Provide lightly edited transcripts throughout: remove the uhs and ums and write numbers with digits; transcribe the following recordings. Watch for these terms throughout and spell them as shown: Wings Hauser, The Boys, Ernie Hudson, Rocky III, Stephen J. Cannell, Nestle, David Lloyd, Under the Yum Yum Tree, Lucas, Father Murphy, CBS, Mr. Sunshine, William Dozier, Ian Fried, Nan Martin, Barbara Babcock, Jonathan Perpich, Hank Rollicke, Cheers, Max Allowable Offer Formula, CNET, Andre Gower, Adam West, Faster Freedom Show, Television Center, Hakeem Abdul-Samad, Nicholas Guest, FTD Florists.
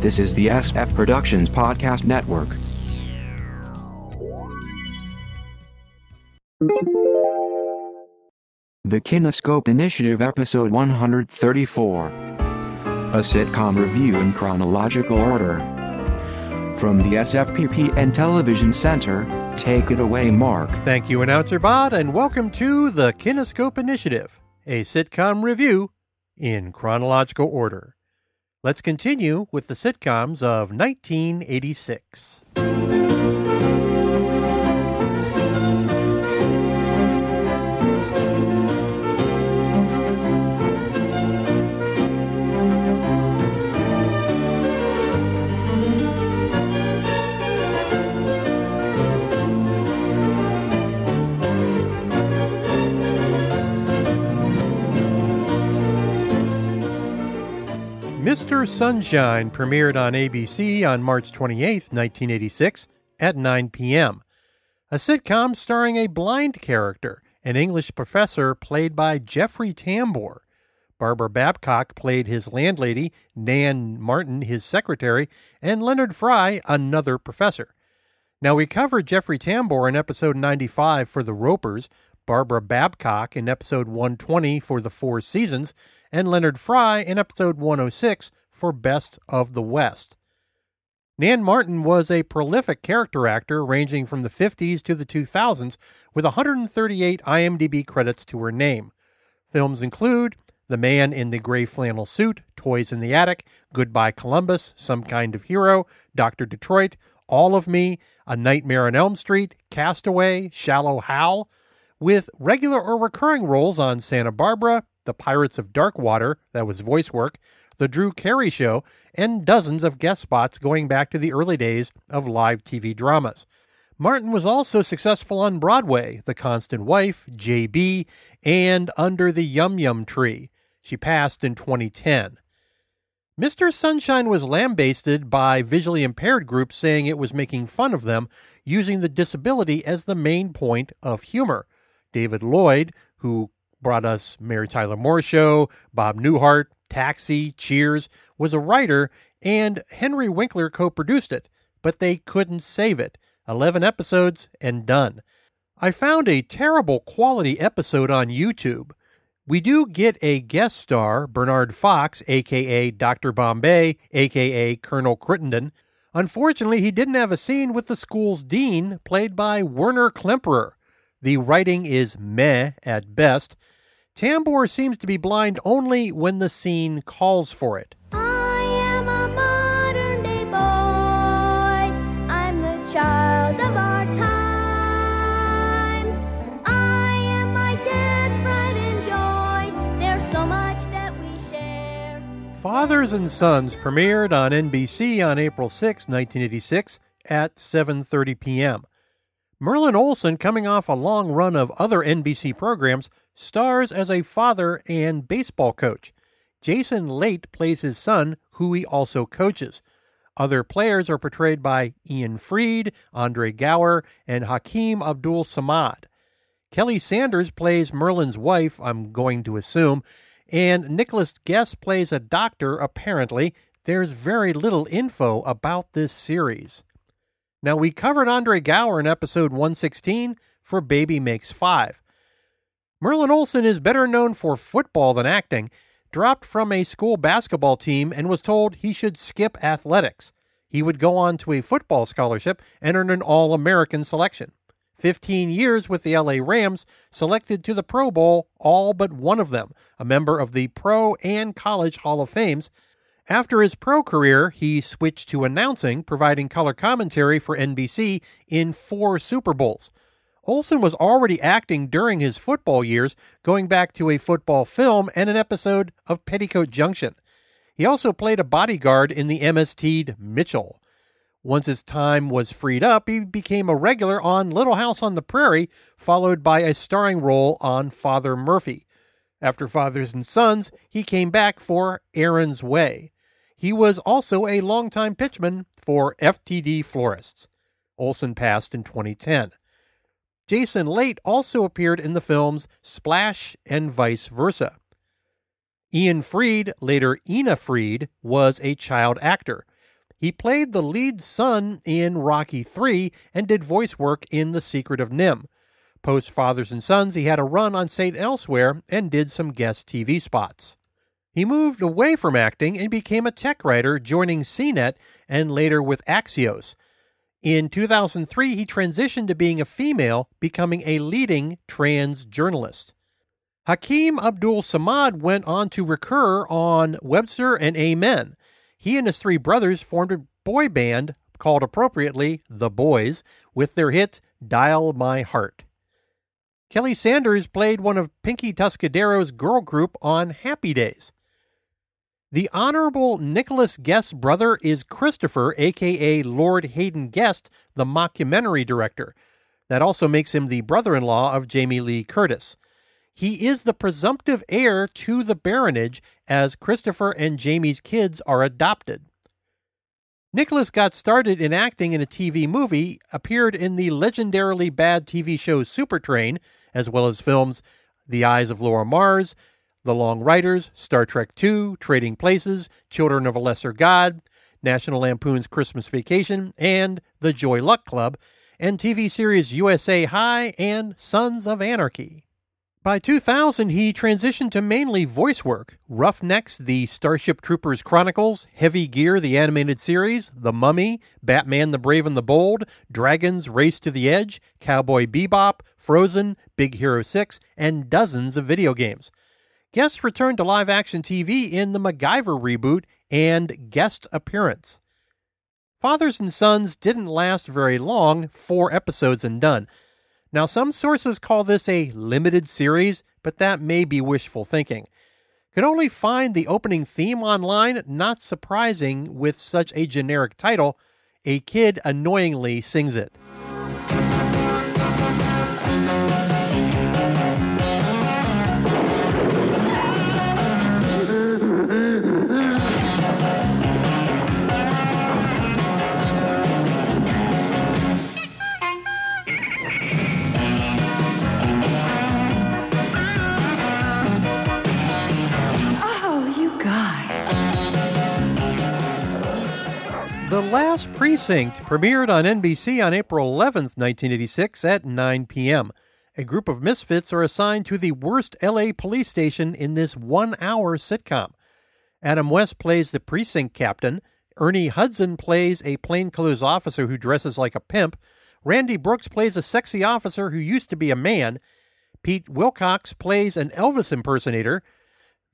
This is the SF Productions Podcast Network. The Kinescope Initiative, Episode 134. A sitcom review in chronological order. From the SFPP and Television Center, take it away, Mark. Thank you, Announcer Bot, and welcome to The Kinescope Initiative, a sitcom review in chronological order. Let's continue with the sitcoms of 1986. Mr. Sunshine premiered on ABC on March 28, 1986, at 9 p.m., a sitcom starring a blind character, an English professor played by Jeffrey Tambor. Barbara Babcock played his landlady, Nan Martin, his secretary, and Leonard Fry, another professor. Now, we covered Jeffrey Tambor in episode 95 for The Ropers, Barbara Babcock in episode 120 for The Four Seasons, and Leonard Fry in episode 106 for Best of the West. Nan Martin was a prolific character actor ranging from the 50s to the 2000s with 138 IMDb credits to her name. Films include The Man in the Gray Flannel Suit, Toys in the Attic, Goodbye Columbus, Some Kind of Hero, Dr. Detroit, All of Me, A Nightmare on Elm Street, Castaway, Shallow Hal, with regular or recurring roles on Santa Barbara, The Pirates of Dark Water, that was voice work, The Drew Carey Show, and dozens of guest spots going back to the early days of live TV dramas. Martin was also successful on Broadway, The Constant Wife, JB, and Under the Yum Yum Tree. She passed in 2010. Mr. Sunshine was lambasted by visually impaired groups saying it was making fun of them, using the disability as the main point of humor. David Lloyd, who brought us Mary Tyler Moore Show, Bob Newhart, Taxi, Cheers, was a writer, and Henry Winkler co-produced it, but they couldn't save it. 11 episodes and done. I found a terrible quality episode on YouTube. We do get a guest star, Bernard Fox, a.k.a. Dr. Bombay, a.k.a. Colonel Crittenden. Unfortunately, he didn't have a scene with the school's dean, played by Werner Klemperer. The writing is meh at best. Tambor seems to be blind only when the scene calls for it. I am a modern-day boy. I'm the child of our times. I am my dad's pride and joy. There's so much that we share. Fathers and Sons premiered on NBC on April 6, 1986 at 7:30 p.m. Merlin Olsen, coming off a long run of other NBC programs, stars as a father and baseball coach. Jason Late plays his son, who he also coaches. Other players are portrayed by Ian Fried, Andre Gower, and Hakeem Abdul-Samad. Kelly Sanders plays Merlin's wife, I'm going to assume, and Nicholas Guest plays a doctor, apparently. There's very little info about this series. Now, we covered Andre Gower in episode 116 for Baby Makes Five. Merlin Olsen is better known for football than acting, dropped from a school basketball team and was told he should skip athletics. He would go on to a football scholarship and earn an All-American selection. 15 years with the LA Rams, selected to the Pro Bowl, all but one of them, a member of the Pro and College Hall of Fames. After his pro career, he switched to announcing, providing color commentary for NBC in 4 Super Bowls. Olsen was already acting during his football years, going back to a football film and an episode of Petticoat Junction. He also played a bodyguard in the MST'd Mitchell. Once his time was freed up, he became a regular on Little House on the Prairie, followed by a starring role on Father Murphy. After Fathers and Sons, he came back for Aaron's Way. He was also a longtime pitchman for FTD Florists. Olsen passed in 2010. Jason Late also appeared in the films Splash and Vice Versa. Ian Fried, later Ina Fried, was a child actor. He played the lead son in Rocky III and did voice work in The Secret of Nim. Post Fathers and Sons, he had a run on St. Elsewhere and did some guest TV spots. He moved away from acting and became a tech writer, joining CNET and later with Axios. In 2003, he transitioned to being a female, becoming a leading trans journalist. Hakeem Abdul-Samad went on to recur on Webster and Amen. He and his three brothers formed a boy band called, appropriately, The Boys, with their hit Dial My Heart. Kelly Sanders played one of Pinky Tuscadero's girl group on Happy Days. The Honorable Nicholas Guest's brother is Christopher, a.k.a. Lord Hayden Guest, the mockumentary director. That also makes him the brother-in-law of Jamie Lee Curtis. He is the presumptive heir to the baronage, as Christopher and Jamie's kids are adopted. Nicholas got started in acting in a TV movie, appeared in the legendarily bad TV show Supertrain, as well as films The Eyes of Laura Mars, The Long Riders, Star Trek II, Trading Places, Children of a Lesser God, National Lampoon's Christmas Vacation, and The Joy Luck Club, and TV series USA High and Sons of Anarchy. By 2000, he transitioned to mainly voice work. Roughnecks, The Starship Troopers Chronicles, Heavy Gear, The Animated Series, The Mummy, Batman the Brave and the Bold, Dragons, Race to the Edge, Cowboy Bebop, Frozen, Big Hero 6, and dozens of video games. Guest returned to live-action TV in the MacGyver reboot and guest appearance. Fathers and Sons didn't last very long, 4 episodes and done. Now, some sources call this a limited series, but that may be wishful thinking. Could only find the opening theme online, not surprising with such a generic title. A kid annoyingly sings it. The Last Precinct premiered on NBC on April 11, 1986 at 9 p.m. A group of misfits are assigned to the worst L.A. police station in this one-hour sitcom. Adam West plays the precinct captain. Ernie Hudson plays a plainclothes officer who dresses like a pimp. Randy Brooks plays a sexy officer who used to be a man. Pete Wilcox plays an Elvis impersonator.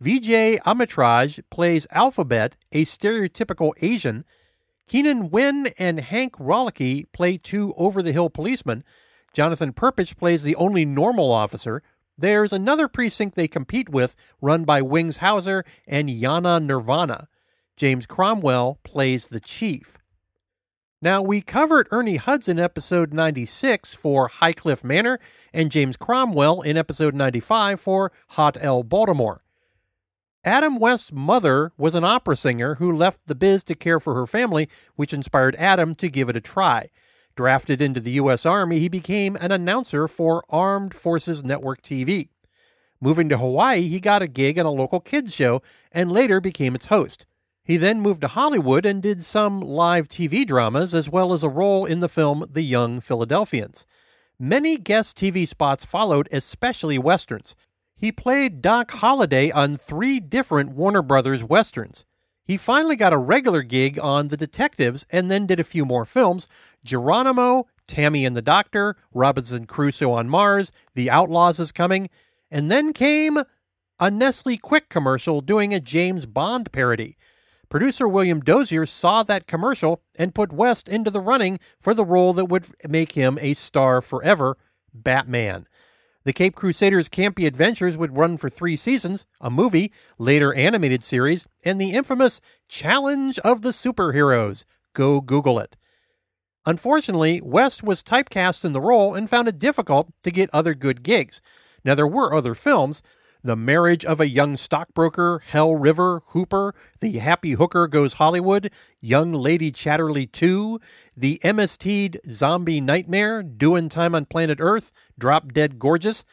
Vijay Amitraj plays Alphabet, a stereotypical Asian. Keenan Wynn and Hank Rollicke play 2 over-the-hill policemen. Jonathan Perpich plays the only normal officer. There's another precinct they compete with, run by Wings Hauser and Yana Nirvana. James Cromwell plays the chief. Now, we covered Ernie Hudson in episode 96 for Highcliffe Manor and James Cromwell in episode 95 for Hot L Baltimore. Adam West's mother was an opera singer who left the biz to care for her family, which inspired Adam to give it a try. Drafted into the U.S. Army, he became an announcer for Armed Forces Network TV. Moving to Hawaii, he got a gig on a local kids show and later became its host. He then moved to Hollywood and did some live TV dramas as well as a role in the film The Young Philadelphians. Many guest TV spots followed, especially westerns. He played Doc Holliday on 3 different Warner Brothers westerns. He finally got a regular gig on The Detectives and then did a few more films: Geronimo, Tammy and the Doctor, Robinson Crusoe on Mars, The Outlaws is Coming, and then came a Nestle Quick commercial doing a James Bond parody. Producer William Dozier saw that commercial and put West into the running for the role that would make him a star forever, Batman. The Cape Crusaders' campy adventures would run for 3 seasons, a movie, later animated series, and the infamous Challenge of the Superheroes. Go Google it. Unfortunately, West was typecast in the role and found it difficult to get other good gigs. Now, there were other films: The Marriage of a Young Stockbroker, Hell River, Hooper, The Happy Hooker Goes Hollywood, Young Lady Chatterley 2, The MST'd Zombie Nightmare, Doin' Time on Planet Earth, Drop Dead Gorgeous,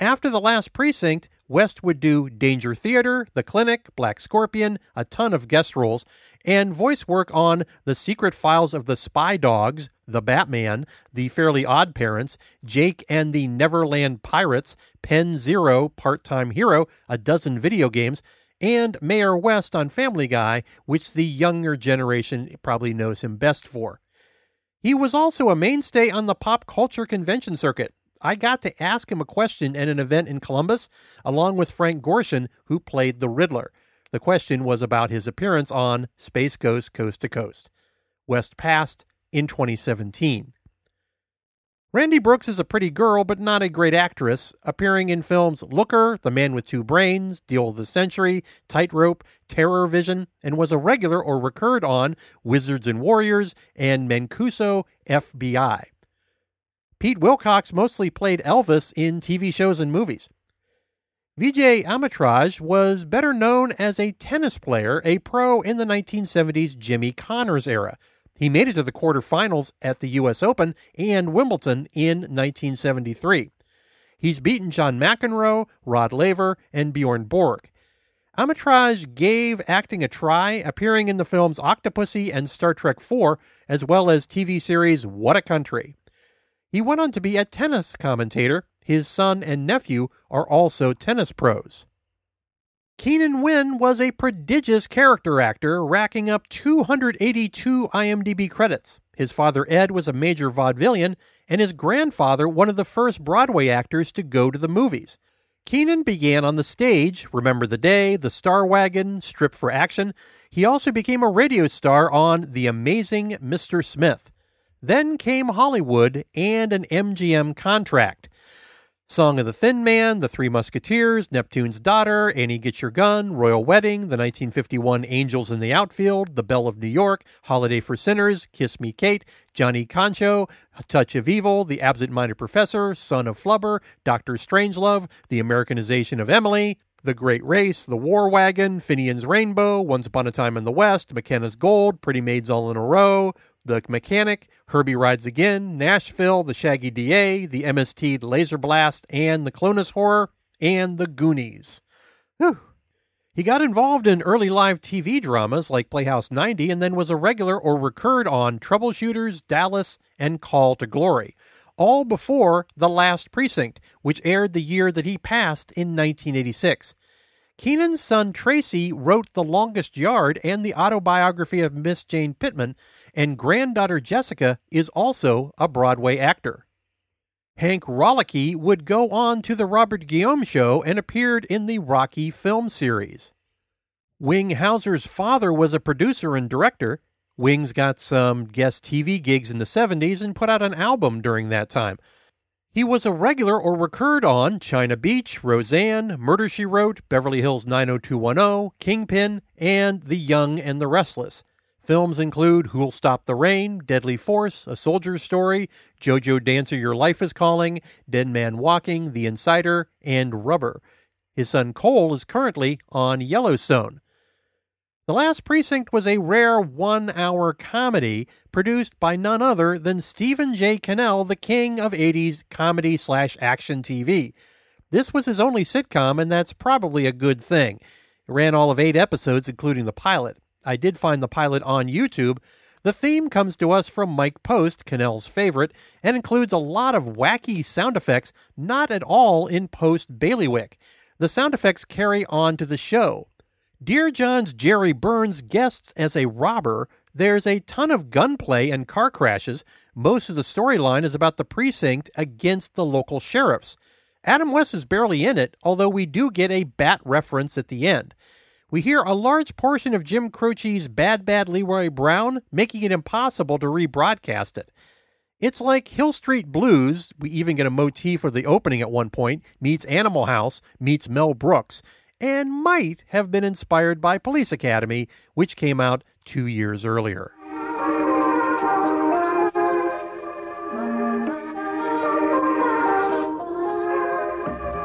After The Last Precinct, West would do Danger Theater, The Clinic, Black Scorpion, a ton of guest roles, and voice work on The Secret Files of the Spy Dogs, The Batman, The Fairly Odd Parents, Jake and the Neverland Pirates, Pen Zero, Part-Time Hero, a dozen video games, and Mayor West on Family Guy, which the younger generation probably knows him best for. He was also a mainstay on the pop culture convention circuit. I got to ask him a question at an event in Columbus, along with Frank Gorshin, who played the Riddler. The question was about his appearance on Space Ghost Coast to Coast. West passed in 2017. Randy Brooks is a pretty girl, but not a great actress, appearing in films Looker, The Man with Two Brains, Deal of the Century, Tightrope, Terror Vision, and was a regular or recurred on Wizards and Warriors and Mancuso FBI. Pete Wilcox mostly played Elvis in TV shows and movies. Vijay Amitraj was better known as a tennis player, a pro in the 1970s Jimmy Connors era. He made it to the quarterfinals at the U.S. Open and Wimbledon in 1973. He's beaten John McEnroe, Rod Laver, and Bjorn Borg. Amitraj gave acting a try, appearing in the films Octopussy and Star Trek IV, as well as TV series What a Country. He went on to be a tennis commentator. His son and nephew are also tennis pros. Keenan Wynn was a prodigious character actor, racking up 282 IMDb credits. His father Ed was a major vaudevillian, and his grandfather one of the first Broadway actors to go to the movies. Keenan began on the stage, Remember the Day, The Star Wagon, Strip for Action. He also became a radio star on The Amazing Mr. Smith. Then came Hollywood and an MGM contract. Song of the Thin Man, The Three Musketeers, Neptune's Daughter, Annie Get Your Gun, Royal Wedding, the 1951 Angels in the Outfield, The Belle of New York, Holiday for Sinners, Kiss Me Kate, Johnny Concho, A Touch of Evil, The Absent-Minded Professor, Son of Flubber, Dr. Strangelove, The Americanization of Emily, The Great Race, The War Wagon, Finian's Rainbow, Once Upon a Time in the West, McKenna's Gold, Pretty Maids All in a Row, The Mechanic, Herbie Rides Again, Nashville, The Shaggy DA, The MST Laser Blast, and The Clonus Horror, and The Goonies. Whew. He got involved in early live TV dramas like Playhouse 90 and then was a regular or recurred on Troubleshooters, Dallas, and Call to Glory, all before The Last Precinct, which aired the year that he passed in 1986. Keenan's son Tracy wrote The Longest Yard and the autobiography of Miss Jane Pittman, and granddaughter Jessica is also a Broadway actor. Hank Rollicke would go on to The Robert Guillaume Show and appeared in the Rocky film series. Wing Hauser's father was a producer and director. Wings got some guest TV gigs in the 70s and put out an album during that time. He was a regular or recurred on China Beach, Roseanne, Murder, She Wrote, Beverly Hills 90210, Kingpin, and The Young and the Restless. Films include Who'll Stop the Rain, Deadly Force, A Soldier's Story, JoJo Dancer, Your Life is Calling, Dead Man Walking, The Insider, and Rubber. His son Cole is currently on Yellowstone. The Last Precinct was a rare one-hour comedy produced by none other than Stephen J. Cannell, the king of 80s comedy/action TV. This was his only sitcom, and that's probably a good thing. It ran all of 8 episodes, including the pilot. I did find the pilot on YouTube. The theme comes to us from Mike Post, Cannell's favorite, and includes a lot of wacky sound effects, not at all in Post bailiwick. The sound effects carry on to the show. Dear John's Jerry Burns guests as a robber. There's a ton of gunplay and car crashes. Most of the storyline is about the precinct against the local sheriffs. Adam West is barely in it, although we do get a bat reference at the end. We hear a large portion of Jim Croce's Bad Bad Leroy Brown, making it impossible to rebroadcast it. It's like Hill Street Blues, we even get a motif of the opening at one point, meets Animal House, meets Mel Brooks, and might have been inspired by Police Academy, which came out 2 years earlier.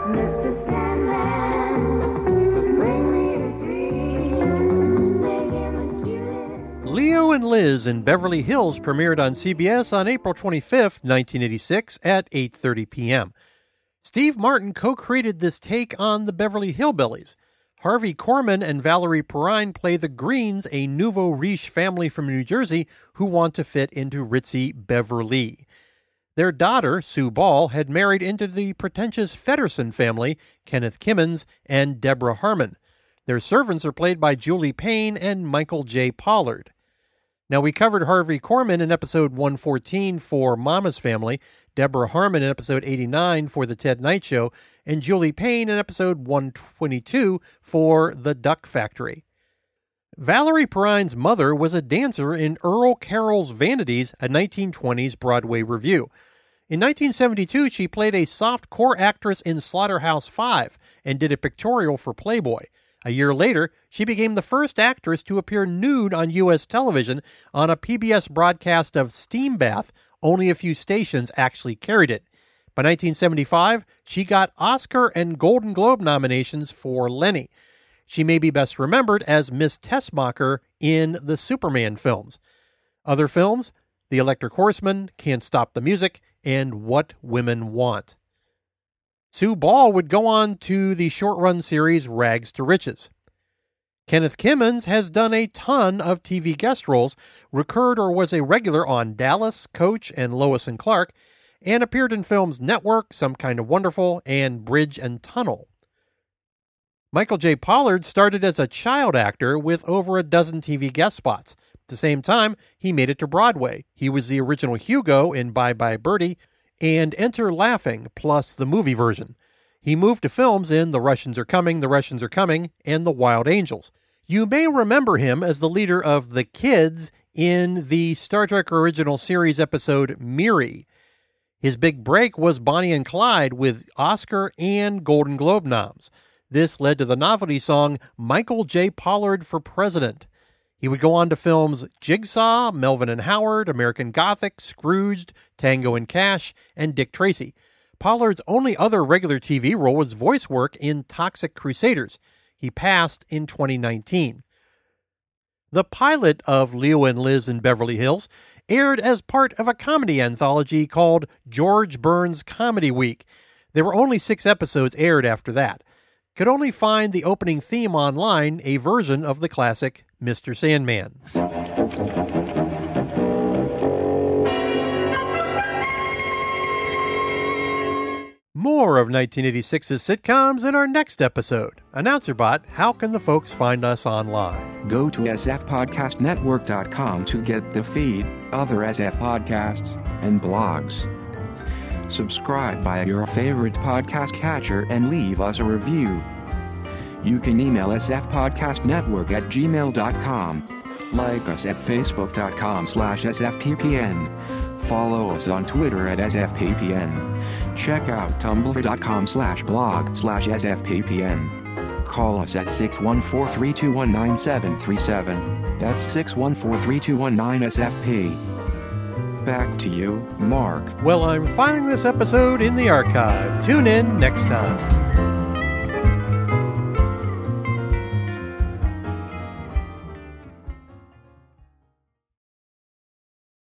Mr. Sandman, bring me a dream, make him a kiss. Leo and Liz in Beverly Hills premiered on CBS on April 25th, 1986 at 8:30 p.m. Steve Martin co-created this take on the Beverly Hillbillies. Harvey Korman and Valerie Perrine play the Greens, a nouveau riche family from New Jersey who want to fit into ritzy Beverly. Their daughter, Sue Ball, had married into the pretentious Feddersen family, Kenneth Kimmins and Deborah Harmon. Their servants are played by Julie Payne and Michael J. Pollard. Now, we covered Harvey Korman in episode 114 for Mama's Family, Deborah Harmon in episode 89 for The Ted Knight Show, and Julie Payne in episode 122 for The Duck Factory. Valerie Perrine's mother was a dancer in Earl Carroll's Vanities, a 1920s Broadway review. In 1972, she played a soft-core actress in Slaughterhouse-Five and did a pictorial for Playboy. A year later, she became the first actress to appear nude on U.S. television on a PBS broadcast of Steam Bath. Only a few stations actually carried it. By 1975, she got Oscar and Golden Globe nominations for Lenny. She may be best remembered as Miss Tessmacher in the Superman films. Other films, The Electric Horseman, Can't Stop the Music, and What Women Want. Sue Ball would go on to the short-run series Rags to Riches. Kenneth Kimmins has done a ton of TV guest roles, recurred or was a regular on Dallas, Coach, and Lois and Clark, and appeared in films Network, Some Kind of Wonderful, and Bridge and Tunnel. Michael J. Pollard started as a child actor with over a dozen TV guest spots. At the same time, he made it to Broadway. He was the original Hugo in Bye Bye Birdie, and Enter Laughing, plus the movie version. He moved to films in The Russians Are Coming, The Russians Are Coming, and The Wild Angels. You may remember him as the leader of the Kids in the Star Trek original series episode Miri. His big break was Bonnie and Clyde with Oscar and Golden Globe noms. This led to the novelty song Michael J. Pollard for President. He would go on to films Jigsaw, Melvin and Howard, American Gothic, Scrooged, Tango and Cash, and Dick Tracy. Pollard's only other regular TV role was voice work in Toxic Crusaders. He passed in 2019. The pilot of Leo and Liz in Beverly Hills aired as part of a comedy anthology called George Burns Comedy Week. There were only 6 episodes aired after that. Could only find the opening theme online, a version of the classic Mr. Sandman. More of 1986's sitcoms in our next episode. AnnouncerBot, how can the folks find us online? Go to sfpodcastnetwork.com to get the feed, other SF podcasts, and blogs. Subscribe via your favorite podcast catcher and leave us a review. You can email sfpodcastnetwork@gmail.com. Like us at facebook.com/sfppn. Follow us on Twitter at sfppn. Check out tumblr.com/blog/sfppn. Call us at 614-321-9737. That's 614-321-9SFP. Back to you, Mark. Well, I'm finding this episode in the archive. Tune in next time.